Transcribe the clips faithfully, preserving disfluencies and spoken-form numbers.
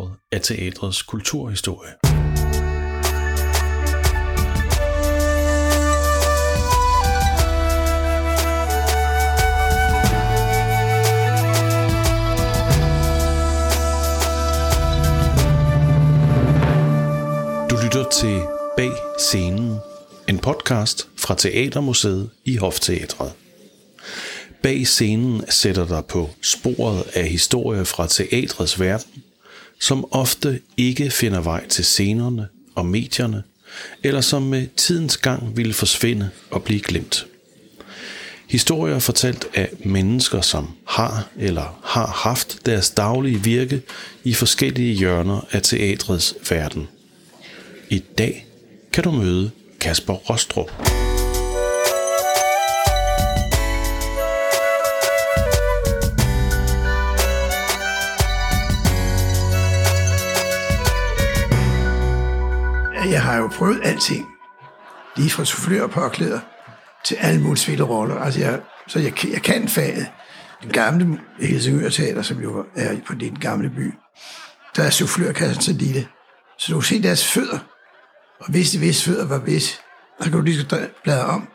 efteråret af teatrets kulturhistorie. Du lytter til Bag Scenen, en podcast fra Teatermuseet i Hofteatret. Bag Scenen sætter dig på sporet af historier fra teatrets verden, som ofte ikke finder vej til scenerne og medierne, eller som med tidens gang ville forsvinde og blive glemt. Historier fortalt af mennesker, som har eller har haft deres daglige virke i forskellige hjørner af teatrets verden. I dag kan du møde Kaspar Rostrup. Jeg har jo prøvet alting. Lige fra soufflør og påklæder til alle mulige spilleroller. Altså jeg, så jeg, jeg kan faget. Den gamle Helsingør Teater, som jo er på den gamle by, der er soufflørkassen så lille. Så du kunne se deres fødder. Og hvis det hvis fødder var hvis, så kan du lige bladre om.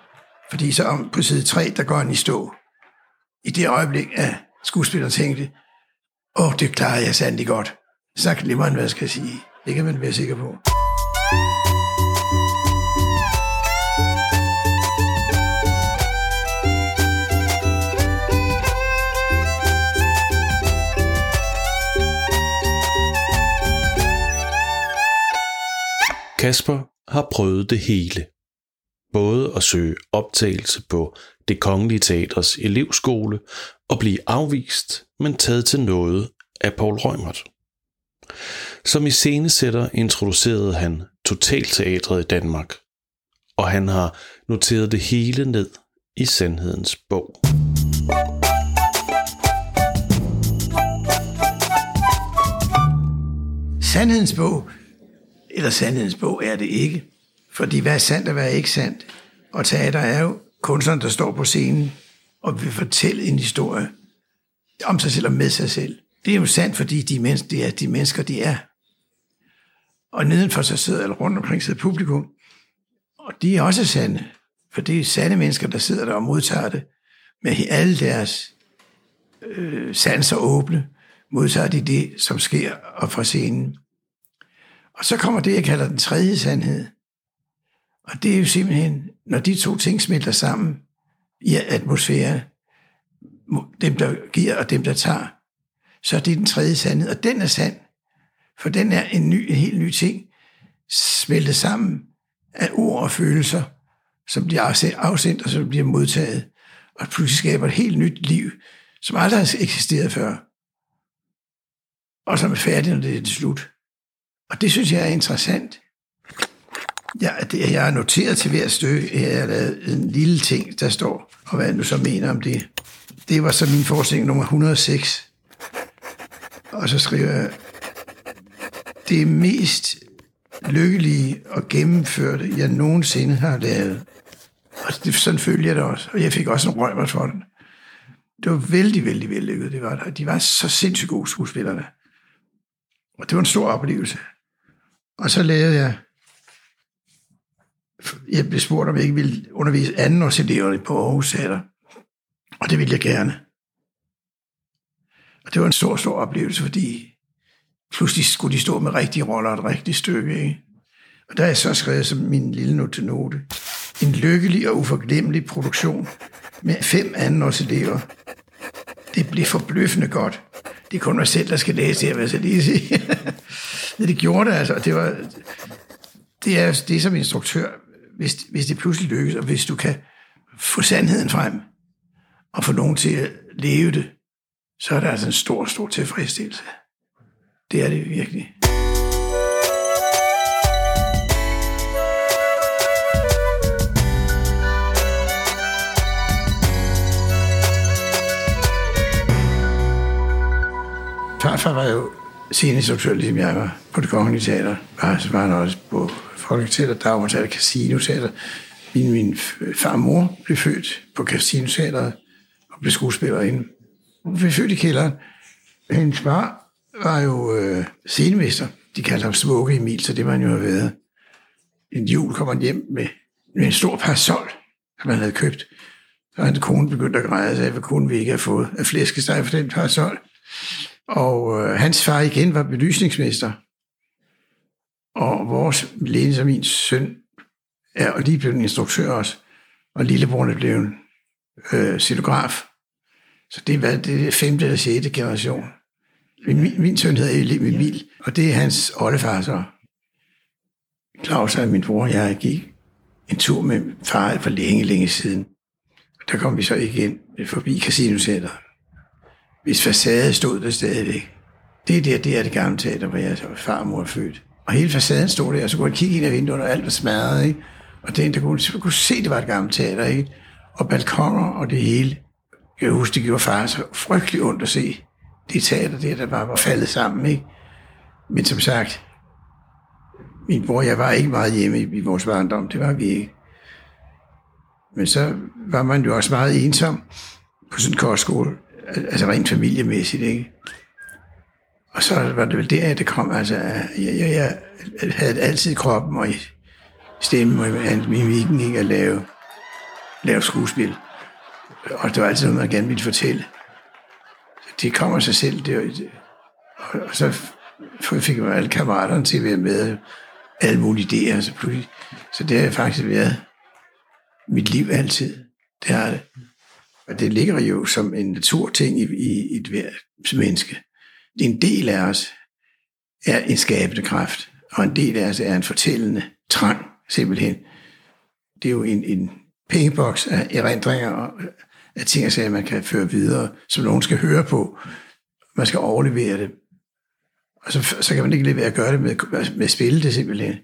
Fordi så om på side tre, der går han i stå. I det øjeblik, at skuespilleren tænkte, åh, oh, det klarede jeg sandelig godt. Så glemmer han, hvad jeg skal sige. Det kan man være sikker på. Kaspar har prøvet det hele. Både at søge optagelse på Det Kongelige Teaters elevskole og blive afvist, men taget til noget af Poul Reumert. Som iscenesætter introducerede han totalteatret i Danmark, og han har noteret det hele ned i Sandhedens bog. Sandhedens bog, eller Sandhedens bog er det ikke, fordi hvad er sandt og hvad er ikke sandt? Og teater er jo kunstneren, der står på scenen og vil fortælle en historie om sig selv og med sig selv. Det er jo sandt, fordi de mennesker, det er de mennesker, de er. Og nedenfor sig sidder, eller rundt omkring sidder publikum, og de er også sande, for det er sande mennesker, der sidder der og modtager det, med alle deres øh, sanser åbne, modtager de det, som sker op fra scenen. Og så kommer det, jeg kalder den tredje sandhed. Og det er jo simpelthen, når de to ting smelter sammen i atmosfæren, dem der giver og dem der tager, så det er den tredje sandhed, og den er sand, for den er en, ny, en helt ny ting, smeltet sammen af ord og følelser, som bliver afsendt og som bliver modtaget, og pludselig skaber et helt nyt liv, som aldrig har eksisteret før, og som er færdig, når det er til slut. Og det synes jeg er interessant. Jeg, det, jeg har noteret til hvert stykke, jeg har lavet en lille ting, der står, og hvad du så mener om det. Det var så min forskning nummer et hundrede og seks, og så skriver jeg, det mest lykkelige og gennemførte, jeg nogensinde har lavet. Og det, sådan følte jeg det også. Og jeg fik også en rømmer for den. Det var vældig, vældig vellykket, det var der. De var så sindssygt gode skuespillerne. Og det var en stor oplevelse. Og så lavede jeg... Jeg blev spurgt, om jeg ikke ville undervise andenårseleverne på Aarhus Teater. Og det ville jeg gerne. Og det var en stor, stor oplevelse, fordi pludselig skulle de stå med rigtige roller og et rigtigt stykke, ikke? Og der er jeg så skrevet som min lille note-note. En lykkelig og uforglemmelig produktion med fem andenårselever. Det blev forbløffende godt. Det er kun mig selv, der skal læse det her, hvad jeg skal lige sige. Det gjorde det altså. Det, var, det er det som instruktør, hvis, hvis det pludselig lykkes, og hvis du kan få sandheden frem og få nogen til at leve det, så er der altså en stor, stor tilfredsstillelse. Det er det virkelig. Farfar var jo sceneinstruktør, ligesom jeg var på Det Kongelige Teater. Så var han også på Folketeateret, Dagmarteateret, Casino-teateret. Min, min far og mor blev født på Casino-teateret og blev skuespillerinde. Hun blev født i kælderen. Hendes far var jo øh, scenemester. De kaldte ham Smukke Emil, så det man jo har været. En jul kom han hjem med, med en stor parasol, som han havde købt. Så hans kone begyndte at græde sig af, hvad konen vi ikke havde fået af flæskesteg for den parasol. Og øh, hans far igen var belysningsmester. Og vores Lene, som min søn, er og lige blevet en instruktør også. Og lillebroren er blevet øh, scenograf. Så det var det femte eller sjette generation. Min, min søn hedder Elim Emil, og det er hans oldefar så. Claus og min bror og jeg gik en tur med far for længe, længe siden. Og der kom vi så igen forbi Casino-teateret. Hvis facaden stod der stadigvæk. Det er der, det er det gamle teater, hvor jeg og far og mor er født. Og hele facaden stod der, og så kunne jeg kigge ind ad vinduerne, og alt var smadret, ikke? Og den, der kunne, kunne se, det var et gammelt teater, ikke? Og balkoner og det hele. Jeg husker, det gjorde far så frygtelig ondt at se. Det teater der, der bare var faldet sammen, ikke? Men som sagt, min bror og jeg var ikke meget hjemme i vores barndom. Det var vi ikke. Men så var man jo også meget ensom på sådan en kostskole. Altså rent familiemæssigt, ikke? Og så var det vel der, det kom. Altså, jeg, jeg, jeg havde altid i kroppen og i stemmen og i mimikken, ikke? At lave, lave skuespil. Og det var altid noget, man gerne ville fortælle. Det kommer sig selv. Det, og så fik jeg alle kammeraterne til at være med. Alle mulige idéer. Så, så det har faktisk været mit liv altid. Det har det. Og det ligger jo som en naturting i, i et hvert menneske. En del af os er en skabende kraft. Og en del af os er en fortællende trang, simpelthen. Det er jo en, en pengeboks af erindringer og af ting, at man kan føre videre, som nogen skal høre på. Man skal overlevere det. Og så, så kan man ikke lade være at gøre det med, med at spille det, simpelthen.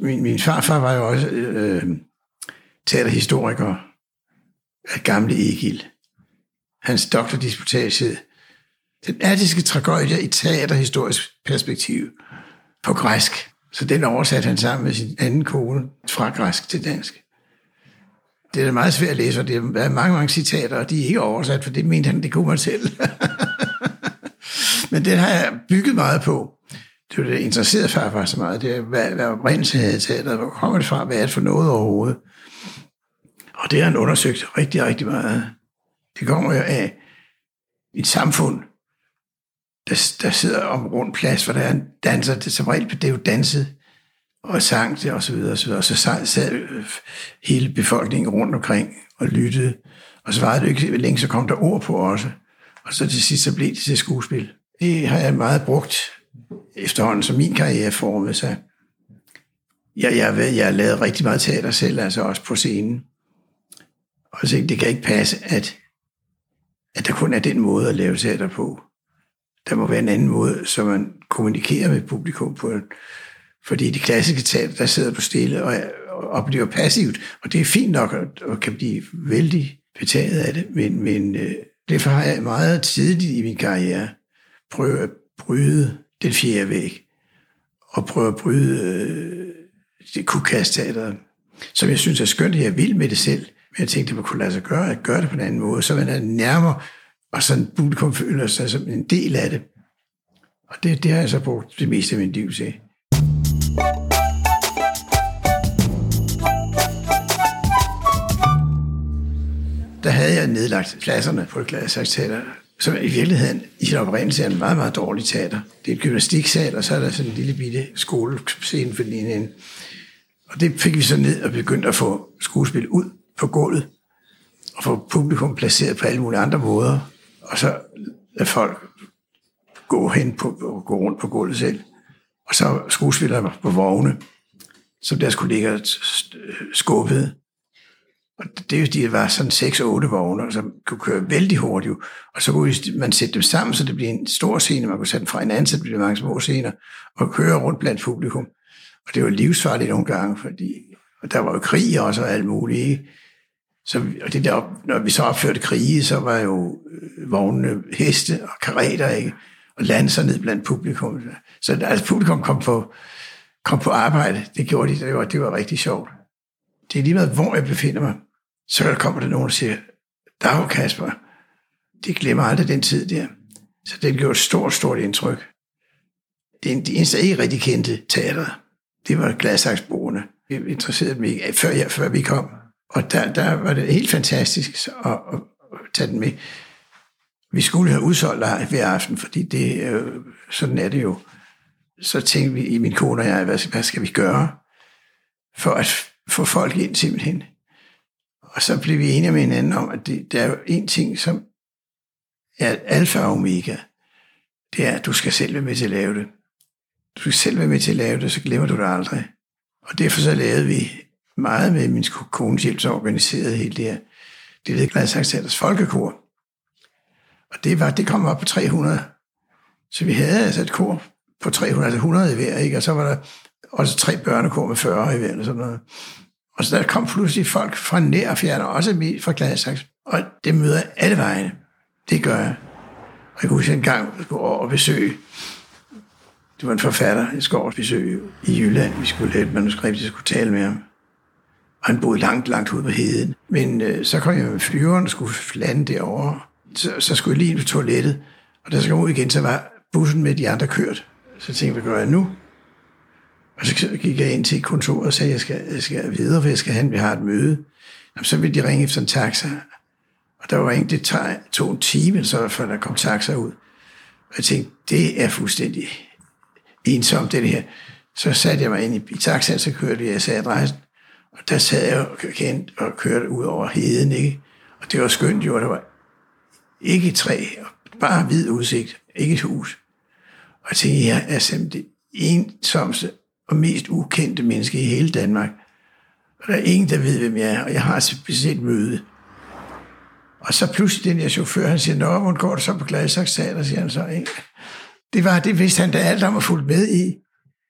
Min, min farfar var jo også øh, teaterhistoriker af gamle Egil. Hans doktordisputats hed Den attiske tragedie i teaterhistorisk perspektiv på græsk. Så den oversatte han sammen med sin anden kone fra græsk til dansk. Det er meget svært at læse, og det er mange, mange citater, og de er ikke oversat, for det mente han, det kunne man selv. Men det har jeg bygget meget på. Det var det, der interesserede farfar så meget. Det er, hvad, hvad oprindelse havde teateret, hvor kommer det fra, hvad er det for noget overhovedet? Og det har han undersøgt rigtig, rigtig meget. Det kommer jo af et samfund, der, der sidder om rundt plads, hvor der er en danser, det, som regel det er jo danset, og sang det, og så videre, og så videre. Og så sad hele befolkningen rundt omkring og lyttede, og så var det ikke længe, så kom der ord på også. Og så til sidst, så blev det til skuespil. Det har jeg meget brugt efterhånden, som min karriere formede sig. Jeg, jeg, jeg har lavet rigtig meget teater selv, altså også på scenen. Og så det kan ikke passe, at, at der kun er den måde at lave teater på. Der må være en anden måde, så man kommunikerer med publikum på. Fordi det klassiske teater, der sidder på stille og, og oplever passivt, og det er fint nok og kan blive vældig betaget af det, men, men øh, derfor har jeg meget tidligt i min karriere prøvet at bryde den fjerde væg, og prøve at bryde øh, det kukastteateret, som jeg synes er skønt, at jeg vil med det selv, men jeg tænkte, at man kunne lade sig gøre, at gøre det på en anden måde, så man er nærmere, og sådan publikum føler sig som en del af det. Og det, det har jeg så brugt det meste af min liv til. Der havde jeg nedlagt pladserne på et klassisk teater, som i virkeligheden i sin oprindelse er en meget, meget dårlig teater. Det er et gymnastiksal, og så er der sådan en lille bitte skolescene for den ene ende. Og det fik vi så ned og begyndte at få skuespil ud på gulvet, og få publikum placeret på alle mulige andre måder, og så lade folk gå hen på, og gå rundt på gulvet selv. Og så skuespillere på vogne, som deres kolleger skubbede. Og det er jo, de var sådan seks otte vogne, som kunne køre vældig hurtigt. Og så kunne man sætte dem sammen, så det blev en stor scene. Man kunne sætte dem fra hinanden, så det blev mange små scener. Og køre rundt blandt publikum. Og det var livsfarligt nogle gange, fordi og der var jo krig også og alt muligt. Ikke? Så, og det der, når vi så opførte krige, så var jo øh, vognene heste og karetter, ikke? Og lande sig ned blandt publikum. Så altså, publikum kom på, kom på arbejde. Det gjorde de, det var, det var rigtig sjovt. Det er lige meget, hvor jeg befinder mig. Så kommer der nogen, der siger, dag Kaspar, de glemmer aldrig den tid der. Så det gjorde et stort, stort indtryk. det, de eneste, jeg ikke rigtig kendte teater, det var Gladsaxboerne. Det interesserede mig ikke, før, jeg, før vi kom. Og der, der var det helt fantastisk at, at tage den med. Vi skulle have udsolgt der hver aften, fordi det, sådan er det jo. Så tænkte vi, min kone og jeg, hvad, hvad skal vi gøre for at få folk ind simpelthen? Og så blev vi enige med hinanden om, at det, der er jo en ting, som er alfa og omega. Det er, at du skal selv være med til at lave det. Du skal selv være med til at lave det, så glemmer du det aldrig. Og derfor så lavede vi meget med min kones hjælp, som organiserede hele det her. Det hed Gladsaxteaters Folkekor. Og det, var, det kom op på tre hundrede. Så vi havde altså et kor på tre hundrede, altså hundrede i hver, ikke? Og så var der også tre børnekor med fyrre i hver, eller sådan noget. Og så der kom pludselig folk fra nær og fjern, også med fra Gladsaxe. Og det møder alle vejene. Det gør jeg. Og jeg kunne huske en gang, at jeg skulle over og besøge. Det var en forfatter, jeg skulle over og besøge i Jylland. Vi skulle lave et manuskript, jeg skulle tale med ham. Og han boede langt, langt ude på heden. Men øh, så kom jeg med flyveren og skulle lande derovre. Så, så skulle jeg lige ind på toilettet. Og da jeg skulle ud igen, så var bussen med de andre kørt. Så tænkte jeg, hvad gør jeg nu? Og så gik jeg ind til kontoret og sagde, jeg skal, jeg skal videre, for jeg skal hen, vi har et møde. Jamen, så ville de ringe efter en taxa. Og der var ingen, det tog en time, så før der kom taxa ud. Og jeg tænkte, det er fuldstændig ensomt, det her. Så satte jeg mig ind i, i taxaen, så kørte vi, jeg sagde adressen. Og der sad jeg og kørte, og kørte ud over heden, ikke? Og det var skønt jo, der var ikke træ, bare hvid udsigt, ikke et hus. Og jeg tænkte, jeg er simpelthen det ensomste og mest ukendte menneske i hele Danmark. Og der er ingen, der ved, hvem jeg er, og jeg har et specielt møde. Og så pludselig den her chauffør, han siger, nå, hun går så på Gladsaxe Teater, siger han så, ikke? Det var det, vidste han da alt om at fulgt med i.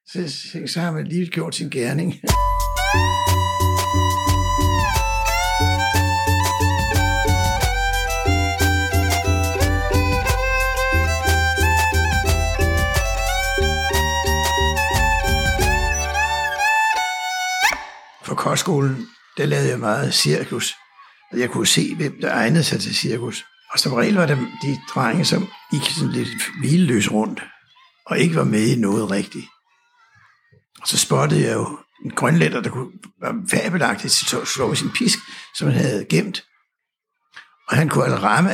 Så, så har man lige gjort sin gerning. På kostskolen, der lavede jeg meget cirkus. Og jeg kunne se, hvem der egnede sig til cirkus. Og som regel var der de drenge, som gik sådan lidt hvileløs rundt, og ikke var med i noget rigtigt. Og så spottede jeg jo en grønlænder, der kunne, var fabelagtigt til at slå med sin pisk, som han havde gemt. Og han kunne altså ramme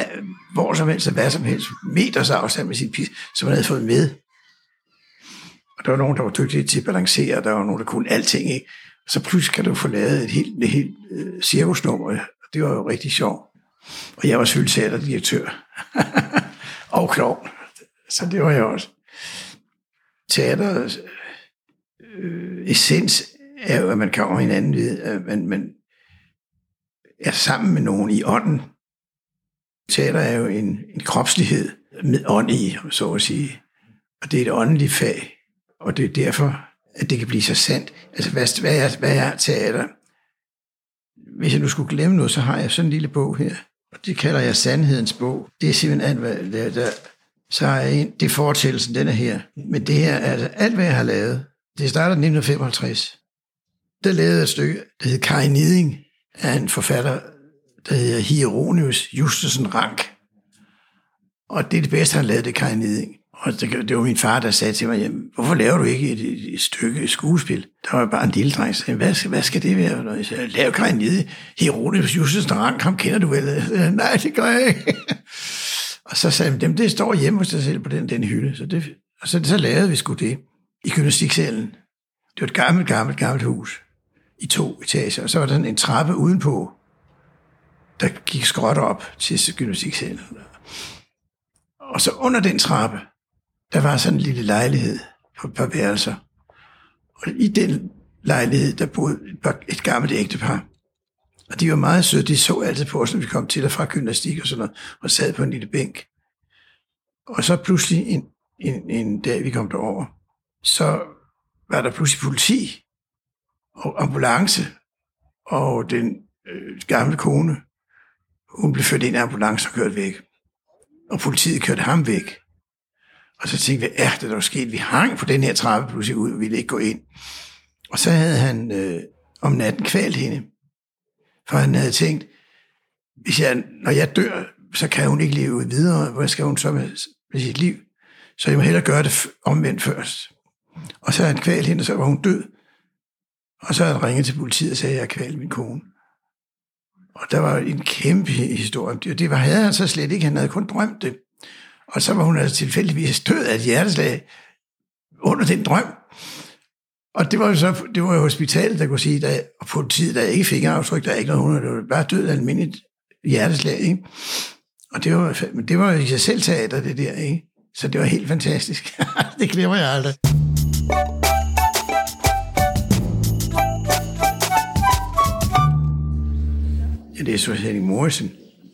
hvor som helst og hvad som helst, meters afstand med sin pisk, som han havde fået med. Og der var nogen, der var dygtige til at balancere, og der var nogen, der kunne alting, ikke? Så pludselig kan du få lavet et helt, et helt øh, cirkusnummer, og det var jo rigtig sjovt. Og jeg var selvfølgelig teaterdirektør og klovn, så det var jeg også. Teaterets øh, essens er jo, at man kommer hinanden ved, at man, man er sammen med nogen i ånden. Teater er jo en, en kropslighed med ånd i, så at sige. Og det er et åndeligt fag, og det er derfor, at det kan blive så sandt. Altså, hvad, hvad, er, hvad er teater? Hvis jeg nu skulle glemme noget, så har jeg sådan en lille bog her, og det kalder jeg Sandhedens bog. Det er simpelthen alt, der, der. Så har jeg en, det er fortællelsen, den er her. Men det her er altså alt, hvad jeg har lavet. Det starter nitten femoghalvtreds. Der lavede jeg et stykke, der hed Kai Niding, af en forfatter, der hedder Hieronymus Justesen Rank. Og det er det bedste, han lavede, det Kai Niding. Og det var min far, der sagde til mig, jamen, hvorfor laver du ikke et, et, et stykke skuespil? Der var bare en lille dreng, der sagde, hvad skal, hvad skal det være? Og jeg sagde, lav Kai Niding, Hieronymus Justesen Rank, ham kender du vel? Sagde, nej, det gør jeg ikke. Og så sagde dem det står hjemme hos dig selv på den, den hylde. Så det, og så, så lavede vi sgu det i gymnastiksalen. Det var et gammelt, gammelt, gammelt hus i to etager. Og så var der sådan en trappe udenpå, der gik skråt op til gymnastiksalen. Og så under den trappe, der var sådan en lille lejlighed på et par værelser. Og i den lejlighed, der boede et, par, et gammelt ægtepar. Og de var meget søde. De så altid på os, når vi kom til og fra gymnastik og sådan noget, og sad på en lille bænk. Og så pludselig en, en, en dag, vi kom derover, så var der pludselig politi og ambulance. Og den øh, gamle kone, hun blev ført ind af ambulance og kørt væk. Og politiet kørte ham væk. Og så tænkte vi, ja, det var sket. Vi hang på den her trappe pludselig ud, og ville ikke gå ind. Og så havde han øh, om natten kvalt hende. For han havde tænkt, hvis jeg, når jeg dør, så kan hun ikke leve videre. Hvad skal hun så med, med sit liv? så jeg må hellere gøre det omvendt først. Og så havde han kvalt hende, og så var hun død. Og så havde han ringet til politiet og sagde, at jeg kvalte min kone. Og der var en kæmpe historie om det, og det var, havde han så slet ikke, han havde kun drømt det. Og så var hun altså tilfældigvis død af et hjerteslag under den drøm. Og det var jo så, det var jo hospitalet, der kunne sige, der, og politiet, der ikke fingeraftryk, der ikke noget under, det var bare død af almindeligt hjerteslag, ikke? Og det var, men det var jo i sig selv teater, det der, ikke? Så det var helt fantastisk. Det glemmer jeg aldrig. Jeg læste hos Henning Moritzen.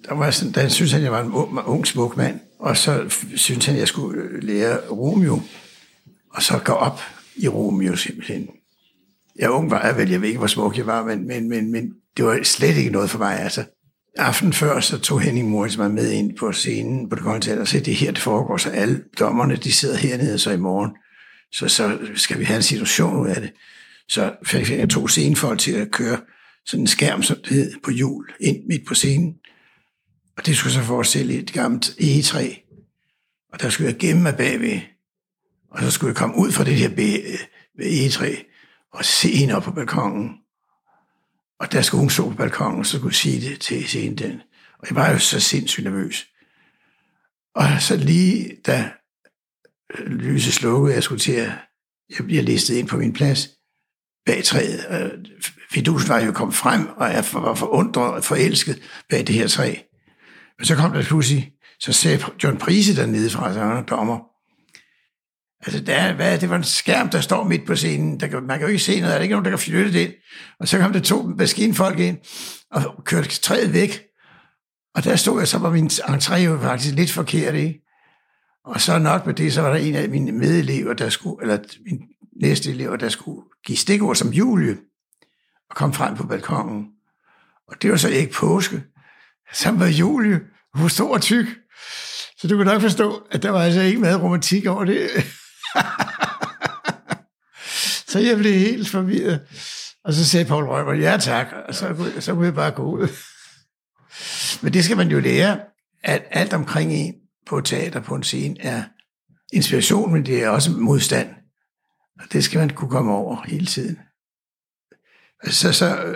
Der var sådan, der syntes han, jeg var en ung, ung smuk mand. Og så syntes han, jeg skulle lære Romeo. Og så gå op i Romeo simpelthen. Jeg ung var jeg vel, jeg ved ikke, hvor smuk jeg var, men, men, men, men det var slet ikke noget for mig, altså. Aftenen før, så tog Henning Moritzen mig med ind på scenen på Det Kongelige Teater og sagde, det her, det foregår, så alle dommerne, de sidder hernede, så i morgen, så, så skal vi have en situation ud af det. Så fandt jeg to scenefolk til at køre sådan en skærm, som det hed, på hjul, ind midt på scenen. Og det skulle så forestille et gammelt egetræ. Og der skulle jeg gemme mig bagved. Og så skulle jeg komme ud fra det her egetræ og se hende op på balkongen. Og der skulle hun stå på balkongen, og så skulle jeg sige det til scenen den. Og jeg var jo så sindssygt nervøs. Og så lige da lyset slukkede, jeg skulle til at... Jeg bliver listet ind på min plads bag træet. Fidusen var jo kommet frem, og jeg var forundret og forelsket bag det her træ. Men så kom der pludselig, så sagde John Price dernede fra, så han var dommer. Altså, der, hvad, det var en skærm, der står midt på scenen. Der kan, man kan jo ikke se noget, der er ikke nogen, der kan flytte det ind. Og så kom der to maskinfolk ind og kørte træet væk. Og der stod jeg så, var min entré jo faktisk lidt forkert, ikke? Og så nok med det, så var der en af mine medelever, der skulle, eller min næste elever, der skulle give stikord som Julie, og kom frem på balkongen. Og det var så ikke påske. Sammen med Julie, hun stod og tyk. Så du kan nok forstå, at der var altså ikke meget romantik over det. Så jeg blev helt forvirret. Og så sagde Poul Reumert, ja tak, og så, så kunne jeg bare gå ud. Men det skal man jo lære, at alt omkring en på et teater, på en scene, er inspiration, men det er også modstand. Og det skal man kunne komme over hele tiden. Så, så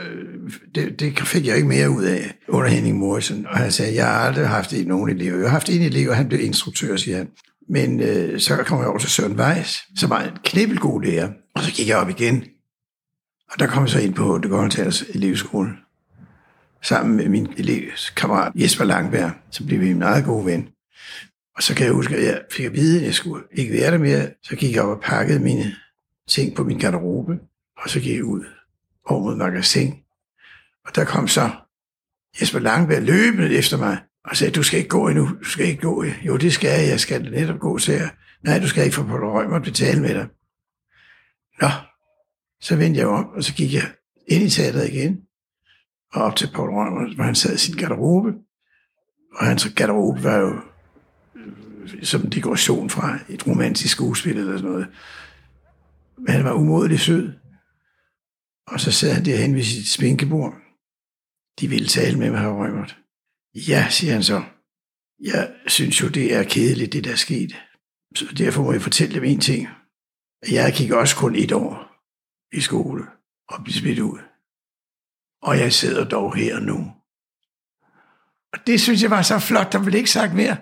det, det fik jeg ikke mere ud af under Henning Moritzen. Og han sagde, jeg har aldrig haft en, nogen elever. Jeg har haft en elev, og han blev instruktør, siger han. Men øh, så kom jeg over til Søren Vejs, som var en knibbelgod lærer. Og så gik jeg op igen. Og der kom jeg så ind på Det Kongelige Teaters elevskole. Sammen med min elevskammerat Jesper Langberg, så blev vi en meget god ven. Og så kan jeg huske, at jeg fik at vide, at jeg skulle ikke være der mere. Så gik jeg op og pakkede mine ting på min garderobe, og så gik jeg ud over mod magasin. Og der kom så Jesper Langberg løbende efter mig og sagde, du skal ikke gå endnu, du skal ikke gå. Jo, det skal jeg, jeg skal netop gå, sagde jeg. Nej, du skal ikke få Poul Reumert betale med dig. Nå, så vendte jeg om, og så gik jeg ind i teateret igen, og op til Poul Reumert, hvor han sad i sin garderobe. Og hans garderobe var jo som en dekoration fra et romantisk skuespil eller sådan noget. Men han var umådelig sød. Og så sad han derhen ved sit sminkebord. De ville tale med mig, herr Reumert. Ja, siger han så. Jeg synes jo, det er kedeligt, det der skete. Så derfor må jeg fortælle dem en ting. Jeg gik også kun et år i skole og blev smidt ud. Og jeg sidder dog her nu. Og det synes jeg var så flot, der ville ikke sagt mere.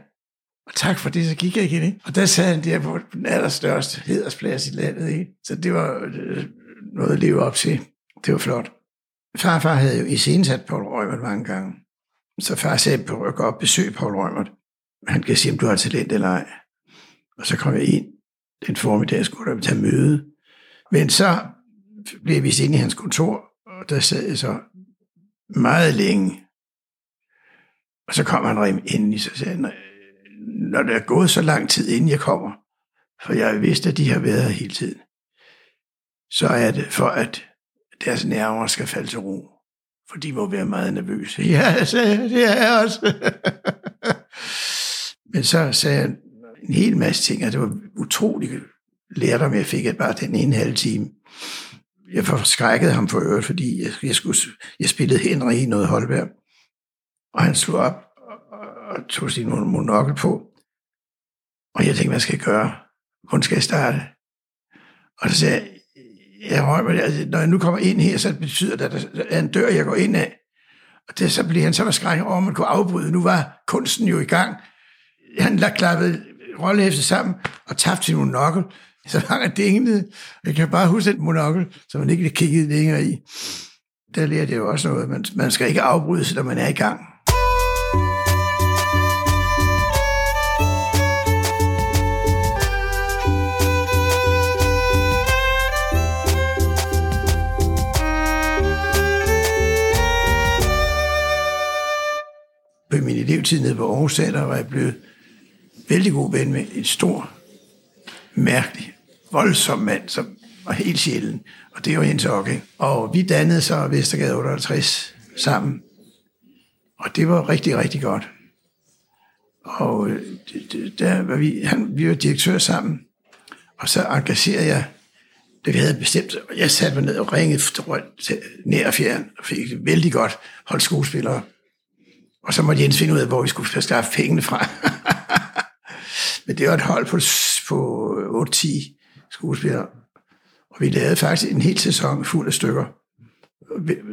Og tak for det, så gik jeg igen, ikke? Og der sad han der på den allerstørste hedersplads i landet, ikke? Så det var noget at leve op til. Det var flot. Farfar havde jo iscenesat Poul Reumert mange gange. Så far sagde, på at gå op og besøge Poul Reumert. Han kan sige, om du har talent eller ej. Og så kom jeg ind. Den formiddag skulle jeg tage møde. Men så blev jeg vist ind i hans kontor, og der sad jeg så meget længe. Og så kom han endelig, så sagde han, når det er gået så lang tid, inden jeg kommer, for jeg vidste, at de har været her hele tiden, så er det for, at deres nerver skal falde til ro, for de må være meget nervøse. Ja, sagde jeg, det er jeg også. Men så sagde jeg en hel masse ting, og det var utroligt lærdom, jeg fik, at bare den ene halve time. Jeg forskrækkede ham for øvrigt, fordi jeg, jeg, skulle, jeg spillede Henrik i noget Holberg, og han slog op og tog sin monokkel på. Og jeg tænkte, hvad skal jeg gøre? Hun skal starte. Og så sagde jeg, jeg altså, når jeg nu kommer ind her, så betyder det, at der er en dør, jeg går ind af. Og det, så blev han så forskrækket over, at man kunne afbryde. Nu var kunsten jo i gang. Han klappede rollehæftet sammen og tabte sin monokkel. Så var han dinglede. Jeg kan bare huske den monokkel, som man ikke kiggede længere i. Der lærte jeg jo også noget. Man, man skal ikke afbryde sig, når man er i gang. I min elevtid nede på Aarhus Teater var jeg blevet vældig god ven med en stor, mærkelig, voldsom mand, som var helt sjælen, og det var hendes hockey. Og vi dannede så Vestergade otteoghalvtreds sammen, og det var rigtig, rigtig godt. Og der var vi, han, vi var direktør sammen, og så engagerede jeg, det vi havde bestemt, og jeg satte mig ned og ringede nær og fjern, og fik et vældig godt hold skuespillere. Og så måtte Jens finde ud af, hvor vi skulle skaffe pengene fra. Men det var et hold på, på otte ti skuespillere. Og vi lavede faktisk en hel sæson fuld af stykker.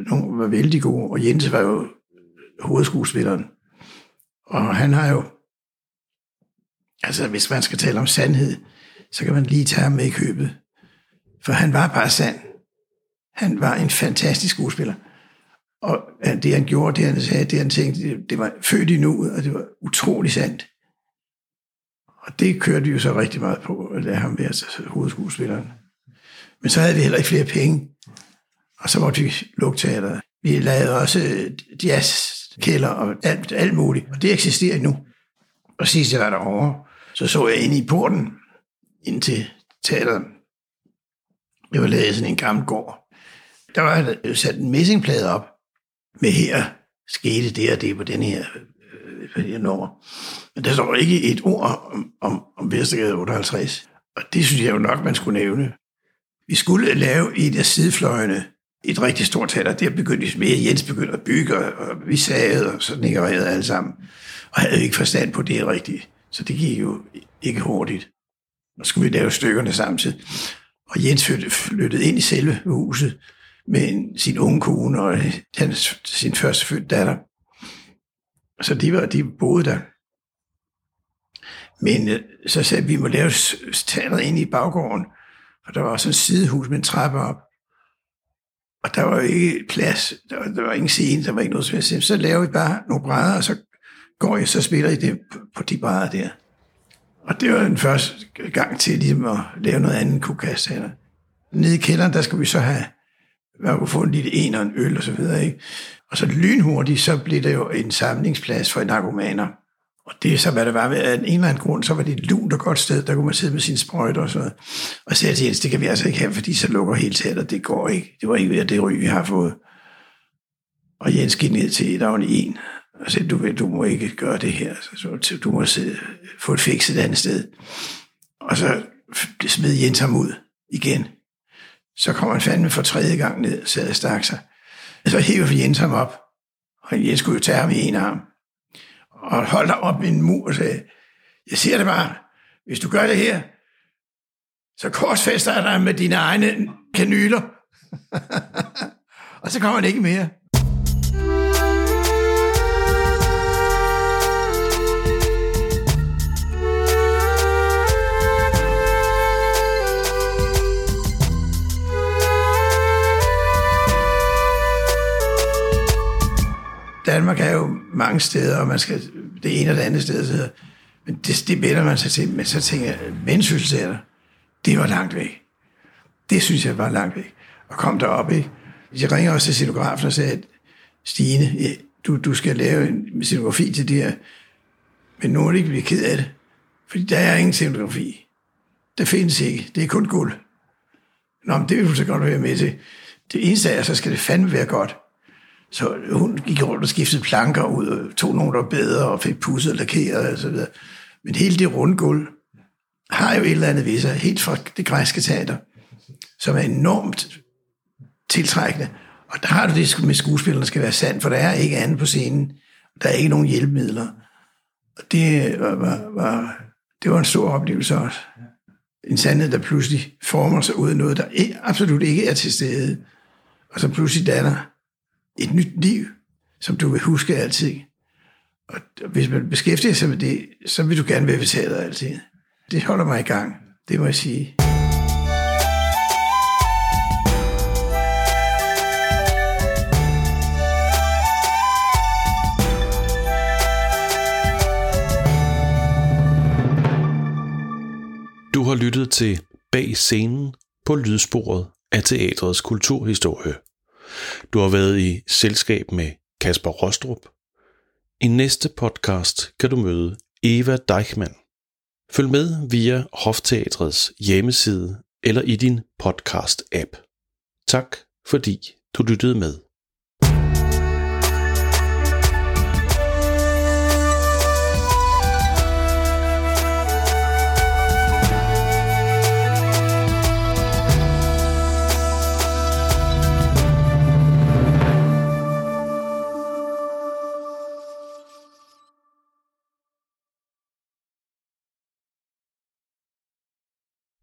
Nogle var vældig gode, og Jens var jo hovedskuespilleren. Og han har jo... Altså, hvis man skal tale om sandhed, så kan man lige tage ham med i købet. For han var bare sand. Han var en fantastisk skuespiller. Og det, han gjorde, det, han sagde, det, han tænkte, det var født i nuet, og det var utrolig sandt. Og det kørte vi jo så rigtig meget på, at lade ham være hovedskuespilleren. Men så havde vi heller ikke flere penge, og så måtte vi lukke teateret. Vi lavede også jazzkælder og alt, alt muligt, og det eksisterer endnu. Og sidst jeg var derovre, så så jeg inde i porten, ind til teateret. Det var lavet sådan en gammel gård. Der var sat en messingplade op, med her skete det og det på den her, øh, her nummer. Men der står ikke et ord om, om, om Vestergade otteoghalvtreds. Og det synes jeg jo nok, man skulle nævne. Vi skulle lave i der sidefløjene et rigtig stort teater. Der begyndte vi med, Jens begyndte at bygge, og, og vi sagde, og så nikkerede alle sammen. Og havde jo ikke forstand på det rigtigt. Så det gik jo ikke hurtigt. Og skulle vi lave stykkerne samtidig. Og Jens flyttede ind i selve huset med sin unge kone og hans, sin førstefødte datter. Så de, var, de boede der. Men så sagde vi, at vi må lave teateret inde i baggården, og der var også en sidehus med en trappe op. Og der var jo ikke plads, der var, der var ingen scene, der var ikke noget som helst. Så laver vi bare nogle brædder, og så går jeg, så spiller I det på de brædder der. Og det var den første gang til ligesom at lave noget andet end kukastteater. Nede i kælderen, der skulle vi så have man kunne få en lille en og en øl og så videre, ikke? Og så lynhurtigt, så blev det jo en samlingsplads for narkomaner. Og det så, hvad der var, af en eller anden grund, så var det et lunt og godt sted, der kunne man sidde med sine sprøjter og sådan noget. Og så jeg til Jens, det kan vi altså ikke have, fordi så lukker helt teater, det går ikke. Det var ikke ved at det ryg, vi har fået. Og Jens gik ned til et og en, og sagde, du, ved, du må ikke gøre det her, så du må sidde, få et fix et andet sted. Og så smed Jens ham ud igen. Så kom han fandme for tredje gang ned, sad og stak sig. Så hævde Jens ham op, og Jens skulle jo tage ham i en arm. Og holdt ham op med en mur og sagde, jeg siger det bare, hvis du gør det her, så korsfester jeg dig med dine egne kanyler. Og så kommer han ikke mere. Danmark er jo mange steder, og man skal det ene og det andet sted, så, men det, det vender man sig til. Men så tænker jeg, vendsysselteater, det var langt væk. Det synes jeg var langt væk. Og kom derop, ikke? Jeg ringer også til scenografen og sagde, Stine, ja, du, du skal lave en scenografi til det her, men nu er det ikke blevet ked af det, fordi der er ingen scenografi. Der findes ikke. Det er kun guld. Nå, men det vil du så godt være med til. Det eneste er, så skal det fandme være godt. Så hun gik rundt og skiftede planker ud, og tog nogle, der var bedre, og fik pudset og lakeret og så videre. Men hele det runde gulv har jo et eller andet ved sig, helt fra det græske teater, som er enormt tiltrækkende. Og der har du det med skuespillerne skal være sand, for der er ikke andet på scenen. Der er ikke nogen hjælpemidler. Og det var, var, var, det var en stor oplevelse også. en sandhed, der pludselig former sig ud af noget, der absolut ikke er til stede, og så pludselig danner et nyt liv, som du vil huske altid. Og hvis man beskæftiger sig med det, så vil du gerne være ved teater altid. Det holder mig i gang, det må jeg sige. Du har lyttet til Bag scenen på lydsporet af teatrets kulturhistorie. Du har været i selskab med Kaspar Rostrup. I næste podcast kan du møde Eva Deichmann. Følg med via Hofteatrets hjemmeside eller i din podcast-app. Tak fordi du lyttede med.